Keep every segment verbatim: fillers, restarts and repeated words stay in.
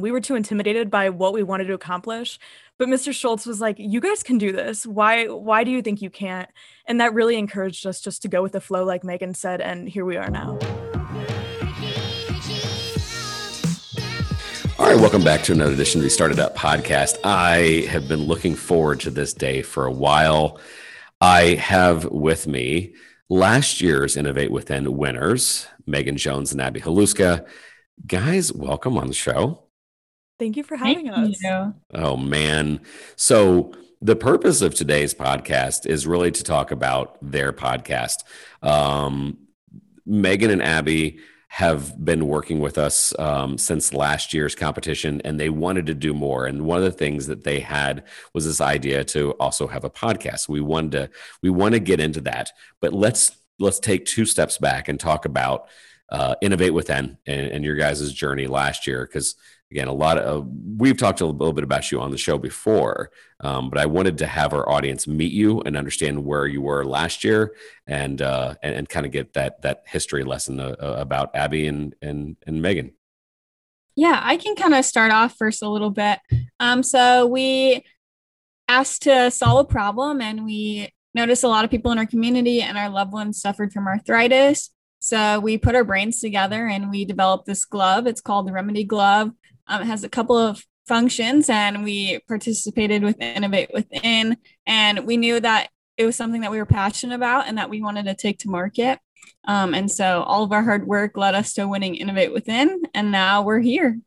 nothing. We were too intimidated by what we wanted to accomplish. But Mister Schultz was like, you guys can do this. Why, why do you think you can't? And that really encouraged us just to go with the flow, like Megan said, and here we are now. All right, welcome back to another edition of the Started Up podcast. I have been looking forward to this day for a while. I have with me last year's Innovate Within winners, Megan Jones and Abby Haluska. Guys, welcome on the show. Thank you for having Thank us. You. Oh, man. So the purpose of today's podcast is really to talk about their podcast. Um, Megan and Abby have been working with us um, since last year's competition, and they wanted to do more. And one of the things that they had was this idea to also have a podcast. We wanted to, we want to get into that, but let's, let's take two steps back and talk about uh, Innovate Within and, and your guys' journey last year. Cause again, a lot of, uh, we've talked a little bit about you on the show before, um, but I wanted to have our audience meet you and understand where you were last year and, uh, and, and kind of get that, that history lesson uh, about Abby and, and, and Megan. Yeah, I can kind of start off first a little bit. Um, so we asked to solve a problem, and we noticed a lot of people in our community and our loved ones suffered from arthritis. So we put our brains together and we developed this glove. It's called the Remedy Glove. Um, it has a couple of functions, and we participated with Innovate Within, and we knew that it was something that we were passionate about and that we wanted to take to market. Um, and so all of our hard work led us to winning Innovate Within, and now we're here.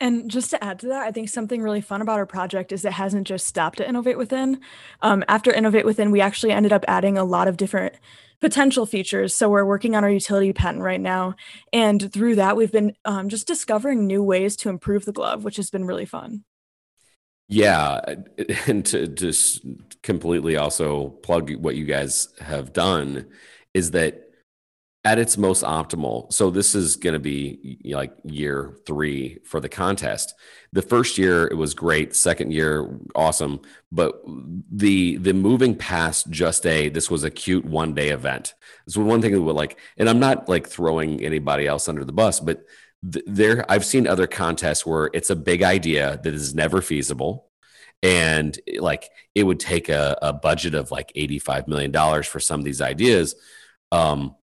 And just to add to that, I think something really fun about our project is it hasn't just stopped at Innovate Within. Um, after Innovate Within, we actually ended up adding a lot of different potential features. So we're working on our utility patent right now. And through that, we've been um, just discovering new ways to improve the glove, which has been really fun. Yeah. And to just completely also plug what you guys have done is that at its most optimal. So this is going to be like year three for the contest. The first year, it was great. Second year, awesome. But the the moving past just a, this was a cute one day event. So one thing that would like, and I'm not like throwing anybody else under the bus, but th- there I've seen other contests where it's a big idea that is never feasible. And like, it would take a, a budget of like eighty-five million dollars for some of these ideas. Um,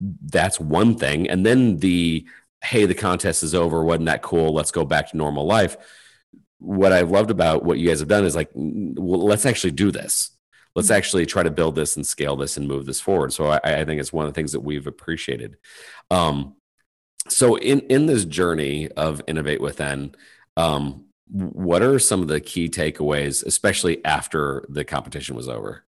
That's one thing. And then the, hey, the contest is over. Wasn't that cool? Let's go back to normal life. What I've loved about what you guys have done is like, well, let's actually do this. Let's actually try to build this and scale this and move this forward. So I, I think it's one of the things that we've appreciated. Um, so in, in this journey of Innovate Within, um, what are some of the key takeaways, especially after the competition was over?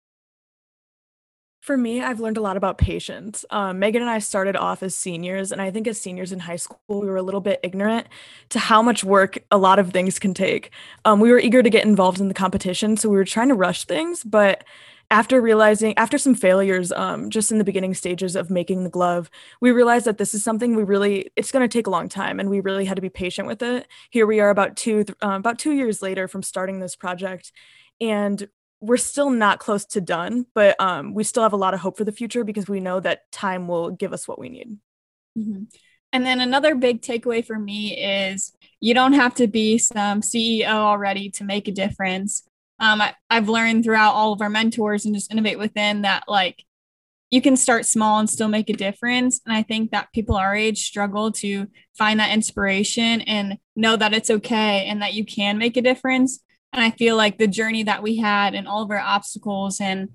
For me, I've learned a lot about patience. Um, Megan and I started off as seniors, and I think as seniors in high school, we were a little bit ignorant to how much work a lot of things can take. Um, we were eager to get involved in the competition, so we were trying to rush things, but after realizing, after some failures, um, just in the beginning stages of making the glove, we realized that this is something we really, it's going to take a long time, and we really had to be patient with it. Here we are about two, th- uh, about two years later from starting this project, and we're still not close to done, but um, we still have a lot of hope for the future because we know that time will give us what we need. Mm-hmm. And then another big takeaway for me is you don't have to be some C E O already to make a difference. Um, I, I've learned throughout all of our mentors and just Innovate Within that like you can start small and still make a difference. And I think that people our age struggle to find that inspiration and know that it's okay and that you can make a difference. And I feel like the journey that we had and all of our obstacles and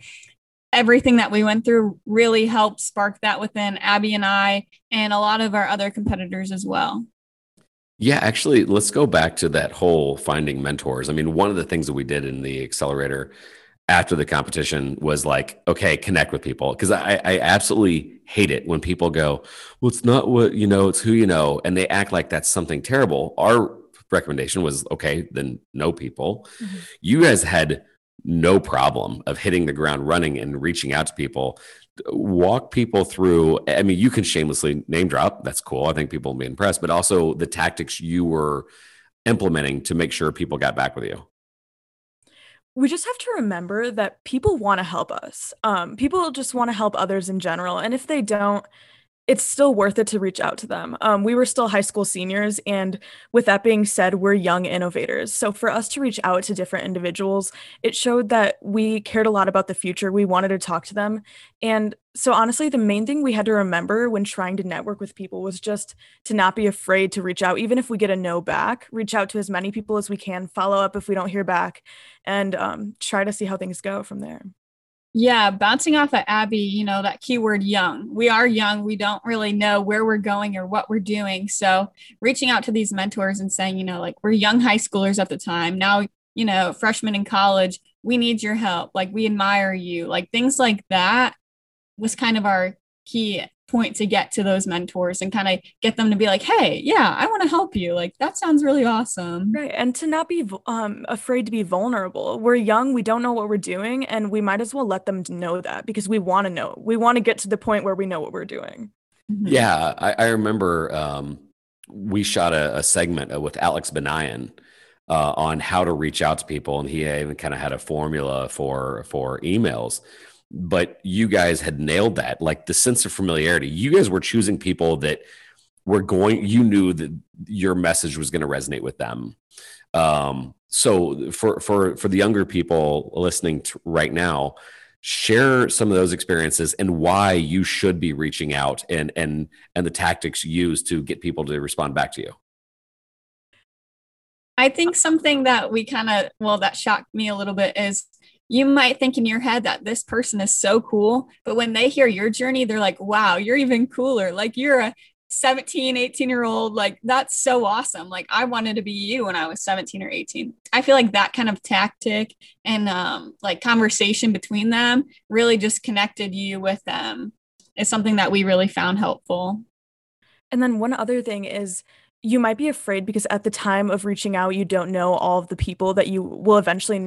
everything that we went through really helped spark that within Abby and I and a lot of our other competitors as well. Yeah, actually, let's go back to that whole finding mentors. I mean, one of the things that we did in the accelerator after the competition was like, okay, connect with people. Because I, I absolutely hate it when people go, well, it's not what you know, it's who you know. And they act like that's something terrible. Our recommendation was, okay, then know people. Mm-hmm. You guys had no problem of hitting the ground running and reaching out to people. Walk people through. I mean, you can shamelessly name drop. That's cool. I think people will be impressed, but also the tactics you were implementing to make sure people got back with you. We just have to remember that people want to help us. Um, people just want to help others in general. And if they don't, it's still worth it to reach out to them. Um, we were still high school seniors. And with that being said, we're young innovators. So for us to reach out to different individuals, it showed that we cared a lot about the future. We wanted to talk to them. And so honestly, the main thing we had to remember when trying to network with people was just to not be afraid to reach out. Even if we get a no back, reach out to as many people as we can, follow up if we don't hear back, and um, try to see how things go from there. Yeah, bouncing off of Abby, you know, that keyword young. We are young. We don't really know where we're going or what we're doing. So reaching out to these mentors and saying, you know, like, we're young high schoolers at the time. Now, you know, freshmen in college, we need your help. Like, we admire you. Like, things like that was kind of our key point to get to those mentors and kind of get them to be like, hey, yeah, I want to help you. Like, that sounds really awesome. Right. And to not be um, afraid to be vulnerable. We're young. We don't know what we're doing. And we might as well let them know that, because we want to know. We want to get to the point where we know what we're doing. Yeah. I, I remember um, we shot a, a segment with Alex Benayan uh, on how to reach out to people. And he even kind of had a formula for, for emails. But you guys had nailed that, like the sense of familiarity. You guys were choosing people that were going, you knew that your message was going to resonate with them. Um, so for, for, for the younger people listening to right now, share some of those experiences and why you should be reaching out and, and, and the tactics used to get people to respond back to you. I think something that we kind of, well, that shocked me a little bit is, you might think in your head that this person is so cool, but when they hear your journey, they're like, wow, you're even cooler. Like, you're a seventeen, eighteen year old. Like, that's so awesome. Like, I wanted to be you when I was seventeen or eighteen. I feel like that kind of tactic and um, like conversation between them really just connected you with them. It's something that we really found helpful. And then one other thing is, you might be afraid because at the time of reaching out, you don't know all of the people that you will eventually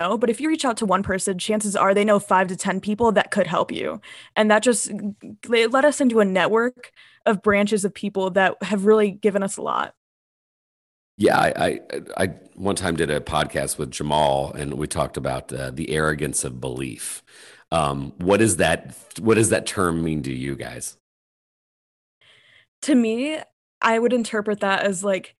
know, but if you reach out to one person, chances are they know five to ten people that could help you. And that just led us into a network of branches of people that have really given us a lot. Yeah. I, I, I one time did a podcast with Jamal and we talked about uh, the arrogance of belief. Um, what is that? What does that term mean to you guys? To me, I would interpret that as like,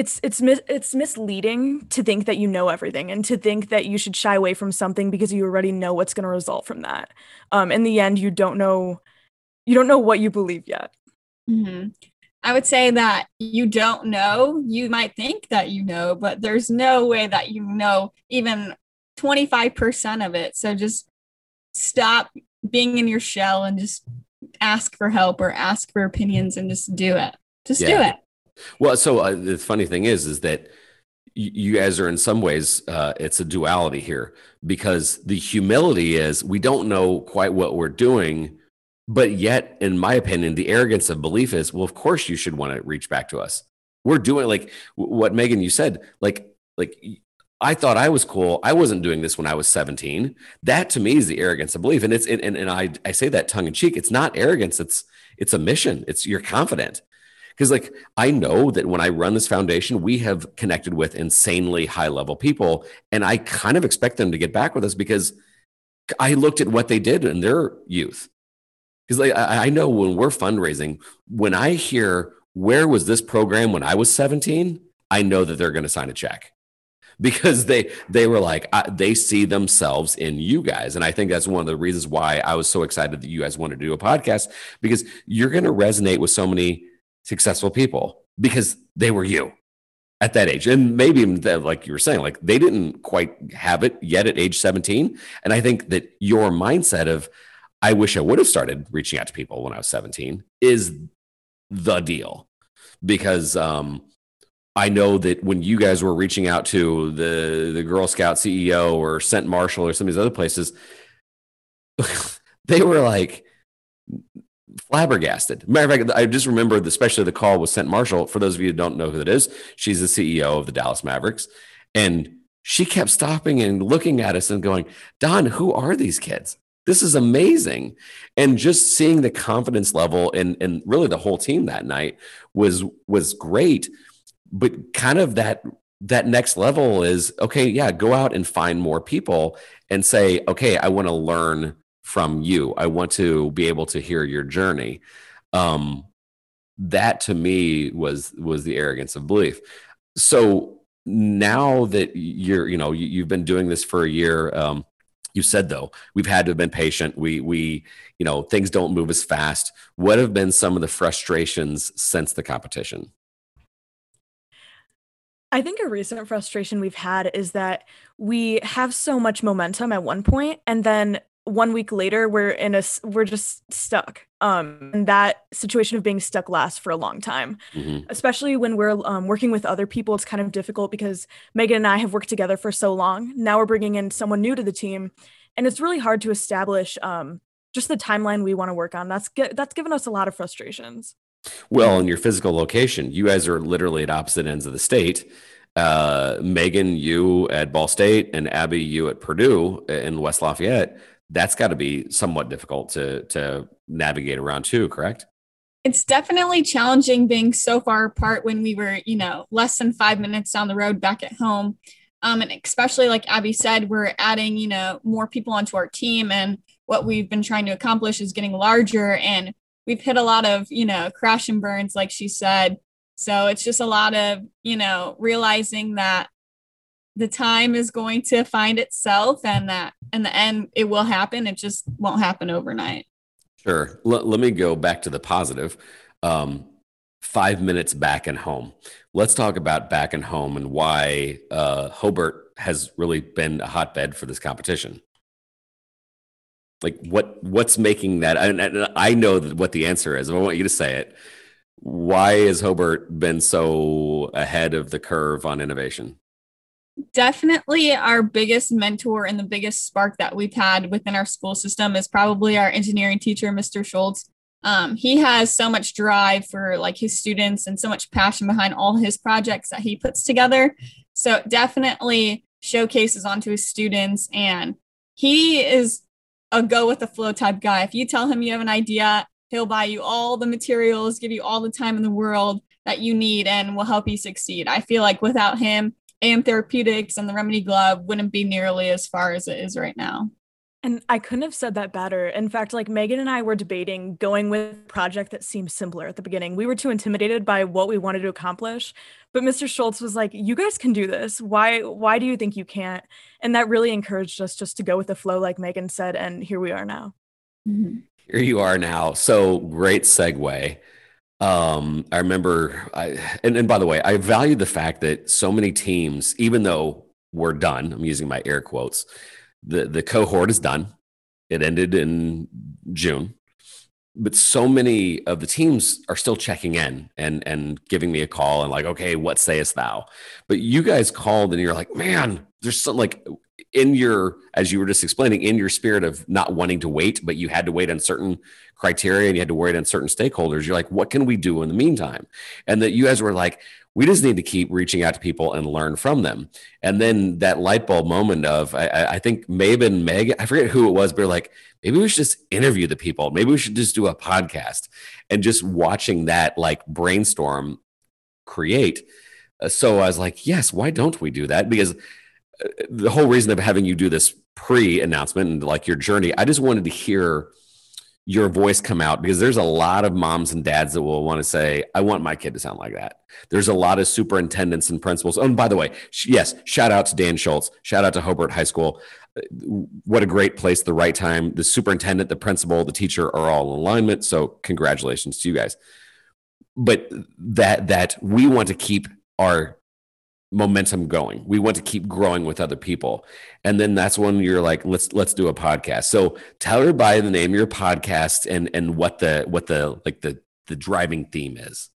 It's it's mis- it's misleading to think that you know everything and to think that you should shy away from something because you already know what's going to result from that. Um, in the end, you don't know you don't know what you believe yet. Mm-hmm. I would say that you don't know. You might think that you know, but there's no way that you know even twenty-five percent of it. So just stop being in your shell and just ask for help or ask for opinions and just do it. Just yeah. do it. Well, so uh, the funny thing is, is that you guys are in some ways, uh, it's a duality here, because the humility is we don't know quite what we're doing. But yet, in my opinion, the arrogance of belief is, well, of course, you should want to reach back to us. We're doing like what, Megan, you said, like like I thought I was cool. I wasn't doing this when I was seventeen. That to me is the arrogance of belief. And it's and, and I, I say that tongue in cheek. It's not arrogance. It's it's a mission. It's you're confident. Because like, I know that when I run this foundation, we have connected with insanely high level people. And I kind of expect them to get back with us because I looked at what they did in their youth. Because like, I know when we're fundraising, when I hear, where was this program when I was seventeen? I know that they're going to sign a check. Because they they were like, uh, they see themselves in you guys. And I think that's one of the reasons why I was so excited that you guys wanted to do a podcast. Because you're going to resonate with so many successful people because they were you at that age. And maybe like you were saying, like they didn't quite have it yet at age seventeen. And I think that your mindset of, I wish I would have started reaching out to people when I was seventeen is the deal. Because um, I know that when you guys were reaching out to the, the Girl Scout C E O or Cynt Marshall or some of these other places, they were like, flabbergasted. Matter of fact, I just remembered, especially the call with Cynt Marshall. For those of you who don't know who that is, she's the C E O of the Dallas Mavericks. And she kept stopping and looking at us and going, Don, who are these kids? This is amazing. And just seeing the confidence level and, and really the whole team that night was, was great. But kind of that, that next level is, okay, yeah, go out and find more people and say, okay, I want to learn from you. I want to be able to hear your journey. Um, that to me was, was the arrogance of belief. So now that you're, you know, you, you've been doing this for a year, um, you said, though, we've had to have been patient. We, we, you know, things don't move as fast. What have been some of the frustrations since the competition? I think a recent frustration we've had is that we have so much momentum at one point, and then one week later, we're in a, we're just stuck. Um, and that situation of being stuck lasts for a long time, mm-hmm. especially when we're um, working with other people. It's kind of difficult because Megan and I have worked together for so long. Now we're bringing in someone new to the team, and it's really hard to establish um, just the timeline we want to work on. That's ge- that's given us a lot of frustrations. Well, in your physical location, you guys are literally at opposite ends of the state. Uh, Megan, you at Ball State, and Abby, you at Purdue in West Lafayette. That's got to be somewhat difficult to to navigate around too, correct? It's definitely challenging being so far apart when we were, you know, less than five minutes down the road back at home. Um, and especially like Abby said, we're adding, you know, more people onto our team, and what we've been trying to accomplish is getting larger, and we've hit a lot of, you know, crash and burns, like she said. So it's just a lot of, you know, realizing that the time is going to find itself, and that in the end it will happen. It just won't happen overnight. Sure. L- let me go back to the positive. Um, five minutes back and home. Let's talk about back and home and why uh, Hobart has really been a hotbed for this competition. Like what, what's making that? I, I know that what the answer is. I want you to say it. Why has Hobart been so ahead of the curve on innovation? Definitely our biggest mentor and the biggest spark that we've had within our school system is probably our engineering teacher, Mister Schultz. Um, he has so much drive for like his students and so much passion behind all his projects that he puts together. So it definitely showcases onto his students, and he is a go with the flow type guy. If you tell him you have an idea, he'll buy you all the materials, give you all the time in the world that you need, and will help you succeed. I feel like without him, A M Therapeutics and the Remedy Glove wouldn't be nearly as far as it is right now. And I couldn't have said that better. In fact, like Megan and I were debating going with a project that seemed simpler at the beginning. We were too intimidated by what we wanted to accomplish, but Mister Schultz was like, you guys can do this. Why, why do you think you can't? And that really encouraged us just to go with the flow, like Megan said, and here we are now. Mm-hmm. Here you are now. So great segue. Um, I remember, I, and, and by the way, I value the fact that so many teams, even though we're done, I'm using my air quotes, The the cohort is done. It ended in June, but so many of the teams are still checking in and and giving me a call and like, okay, what sayest thou? But you guys called and you're like, man, there's some like in your, as you were just explaining, in your spirit of not wanting to wait, but you had to wait on certain criteria and you had to wait on certain stakeholders. You're like, what can we do in the meantime? And that you guys were like, we just need to keep reaching out to people and learn from them. And then that light bulb moment of, I, I think Mabe and Meg, I forget who it was, but like, maybe we should just interview the people. Maybe we should just do a podcast, and just watching that like brainstorm create. So I was like, yes, why don't we do that? Because the whole reason of having you do this pre-announcement and like your journey, I just wanted to hear your voice come out, because there's a lot of moms and dads that will want to say, I want my kid to sound like that. There's a lot of superintendents and principals. Oh, and by the way, yes, shout out to Dan Schultz. Shout out to Hobart High School. What a great place, the right time. The superintendent, the principal, the teacher are all in alignment. So congratulations to you guys. But that that we want to keep our momentum going. We want to keep growing with other people. And then that's when you're like, let's, let's do a podcast. So tell everybody the name of your podcast and, and what the, what the, like the, the driving theme is.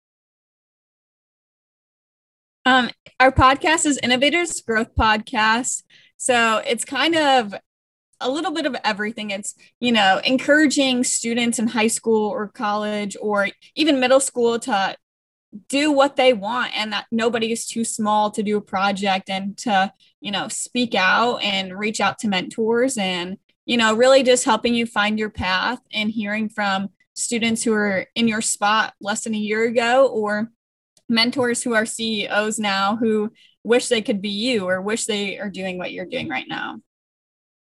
Um, our podcast is Innovators Growth Podcast. So it's kind of a little bit of everything. It's, you know, encouraging students in high school or college or even middle school to do what they want, and that nobody is too small to do a project, and to, you know, speak out and reach out to mentors, and, you know, really just helping you find your path and hearing from students who are in your spot less than a year ago, or mentors who are C E Os now who wish they could be you or wish they are doing what you're doing right now.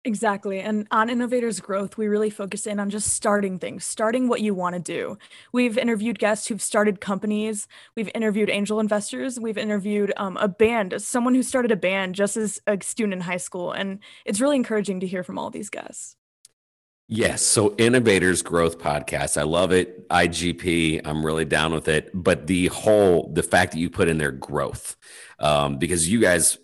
Exactly. And on Innovators Growth, we really focus in on just starting things, starting what you want to do. We've interviewed guests who've started companies. We've interviewed angel investors. We've interviewed um, a band, someone who started a band just as a student in high school. And it's really encouraging to hear from all these guests. Yes. So Innovators Growth Podcast. I love it. I G P. I'm really down with it. But the whole, the fact that you put in there growth, um, because you guys,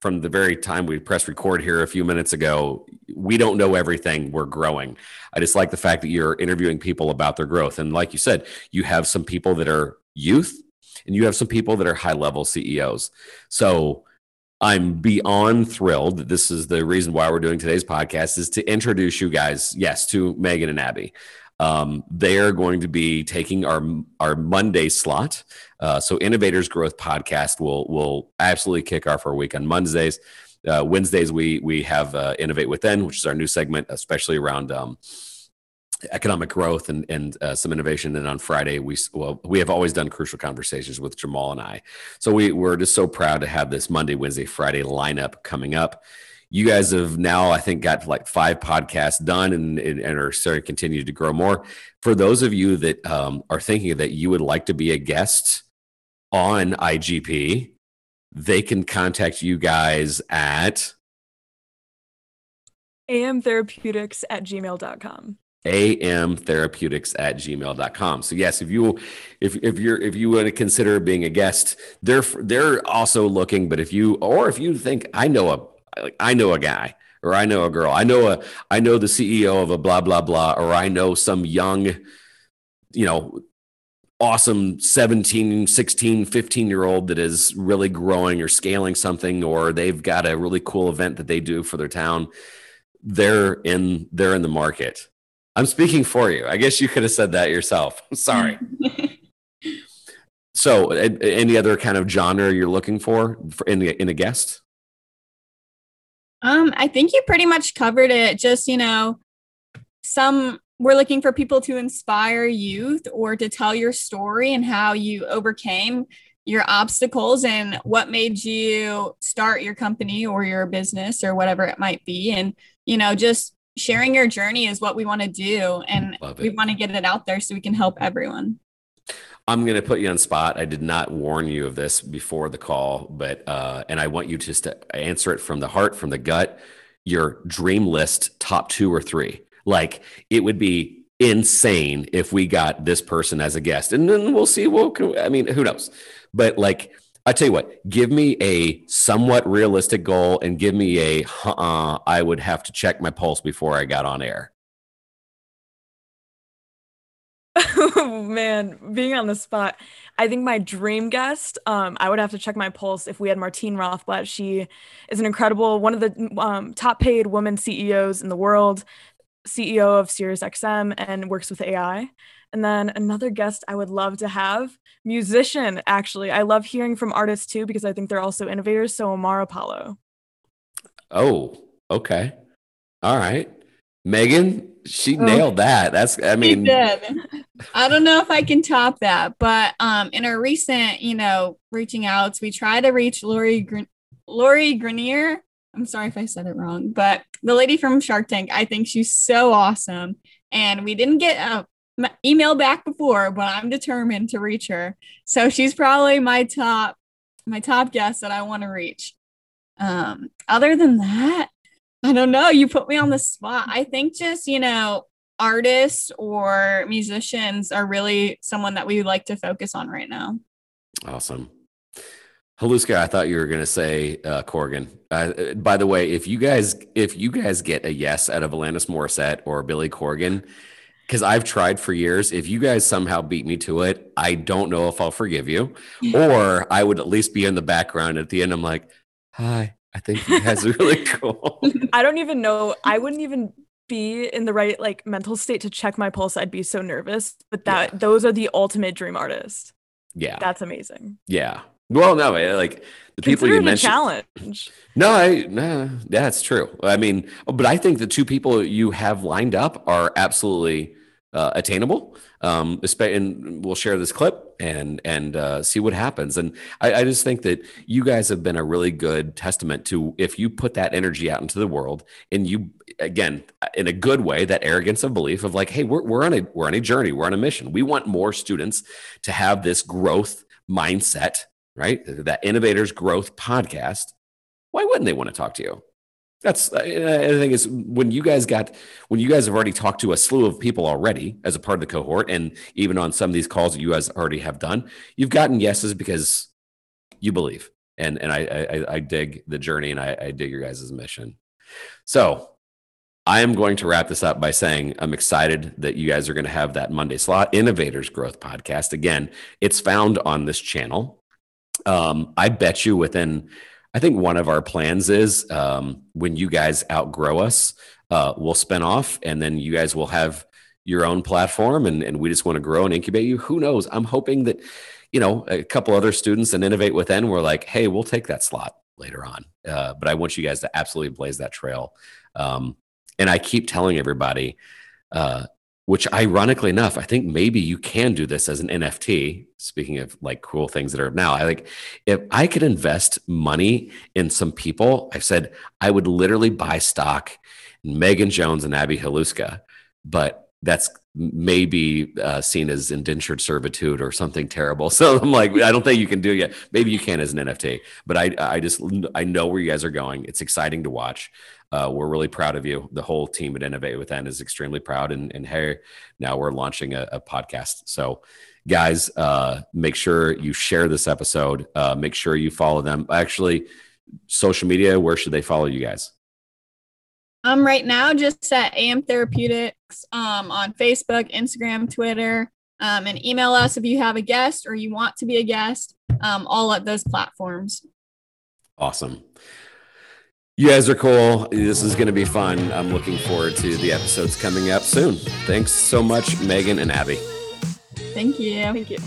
from the very time we pressed record here a few minutes ago, we don't know everything. We're growing. I just like the fact that you're interviewing people about their growth. And like you said, you have some people that are youth and you have some people that are high level C E Os. So I'm beyond thrilled that this is the reason why we're doing today's podcast, is to introduce you guys, yes, to Megan and Abby. Um, they are going to be taking our our Monday slot. Uh, so Innovators Growth Podcast will will absolutely kick off our week on Mondays. Uh, Wednesdays, we we have uh, Innovate Within, which is our new segment, especially around um, economic growth and, and uh, some innovation. And on Friday, we well we have always done Crucial Conversations with Jamal and I. So we, we're just so proud to have this Monday, Wednesday, Friday lineup coming up. You guys have now, I think, got like five podcasts done and, and are starting to continue to grow more. For those of you that um, are thinking that you would like to be a guest on I G P, they can contact you guys at amtherapeutics at gmail dot com. amtherapeutics at gmail dot com. So yes, if you if if you're if you want to consider being a guest, they're they're also looking. But if you or if you think I know a I know a guy, or I know a girl, I know a, I know the C E O of a blah, blah, blah, or I know some young, you know, awesome seventeen, sixteen, fifteen year old that is really growing or scaling something, or they've got a really cool event that they do for their town. They're in, they're in the market. I'm speaking for you. I guess you could have said that yourself. I'm sorry. So any other kind of genre you're looking for, for in, in a guest? Um, I think you pretty much covered it. Just, you know, some we're looking for people to inspire youth or to tell your story and how you overcame your obstacles and what made you start your company or your business or whatever it might be. And, you know, just sharing your journey is what we want to do. And we want to get it out there so we can help everyone. I'm going to put you on spot. I did not warn you of this before the call, but, uh, and I want you just to answer it from the heart, from the gut, your dream list, top two or three. Like, it would be insane if we got this person as a guest, and then we'll see. We'll, I mean, who knows? But like, I tell you what, give me a somewhat realistic goal and give me a, uh-uh, I would have to check my pulse before I got on air. Oh man, being on the spot. I think my dream guest, um, I would have to check my pulse if we had Martine Rothblatt. She is an incredible, one of the um, top paid women C E Os in the world, C E O of SiriusXM, and works with A I. And then another guest I would love to have, musician, actually. I love hearing from artists too, because I think they're also innovators. So Omar Apollo. Oh, okay. All right. Megan, she oh, nailed that. That's, I mean, I don't know if I can top that, but um, in our recent, you know, reaching outs, we try to reach Lori Gr- Lori Grenier. I'm sorry if I said it wrong, but the lady from Shark Tank. I think she's so awesome, and we didn't get a m- email back before, but I'm determined to reach her. So she's probably my top, my top guest that I want to reach. Um, other than that, I don't know. You put me on the spot. I think just, you know, artists or musicians are really someone that we would like to focus on right now. Awesome. Haluska, I thought you were going to say uh, Corgan. Uh, by the way, if you guys, if you guys get a yes out of Alanis Morissette or Billy Corgan, because I've tried for years, if you guys somehow beat me to it, I don't know if I'll forgive you. Or I would at least be in the background at the end. I'm like, hi. I think you guys are really cool. I don't even know. I wouldn't even be in the right like mental state to check my pulse. I'd be so nervous. But that yeah. Those are the ultimate dream artists. Yeah, that's amazing. Yeah. Well, no, like the people you mentioned. A challenge. No, I no, that's true. I mean, but I think the two people you have lined up are absolutely uh, attainable. Um, and we'll share this clip and and uh, see what happens. And I, I just think that you guys have been a really good testament to, if you put that energy out into the world, and you, again, in a good way, that arrogance of belief of like, hey, we're we're on a we're on a journey, we're on a mission. We want more students to have this growth mindset, right? That Innovators Growth Podcast. Why wouldn't they want to talk to you? That's, I think it's when you guys got, when you guys have already talked to a slew of people already as a part of the cohort, and even on some of these calls that you guys already have done, you've gotten yeses because you believe. And and I I, I dig the journey, and I, I dig your guys' mission. So I am going to wrap this up by saying I'm excited that you guys are going to have that Monday slot, Innovators Growth Podcast. Again, it's found on this channel. Um, I bet you within... I think one of our plans is um, when you guys outgrow us, uh, we'll spin off, and then you guys will have your own platform, and, and we just want to grow and incubate you. Who knows? I'm hoping that, you know, a couple other students and Innovate Within were like, hey, we'll take that slot later on. Uh, but I want you guys to absolutely blaze that trail. Um, and I keep telling everybody, uh, which ironically enough, I think maybe you can do this as an N F T. Speaking of like cool things that are now, I like, if I could invest money in some people, I've said I would literally buy stock in Megan Jones and Abby Haluska, but that's maybe uh, seen as indentured servitude or something terrible. So I'm like, I don't think you can do it yet. Maybe you can as an N F T, but I, I just, I know where you guys are going. It's exciting to watch. Uh, we're really proud of you. The whole team at Innovate Within is extremely proud. And, and hey, now we're launching a, a podcast. So guys, uh, make sure you share this episode. Uh, make sure you follow them. Actually, social media, where should they follow you guys? Um, right now, just at A M Therapeutics um, on Facebook, Instagram, Twitter, um, and email us if you have a guest or you want to be a guest, um, all at those platforms. Awesome. You guys are cool. This is going to be fun. I'm looking forward to the episodes coming up soon. Thanks so much, Megan and Abby. Thank you. Thank you.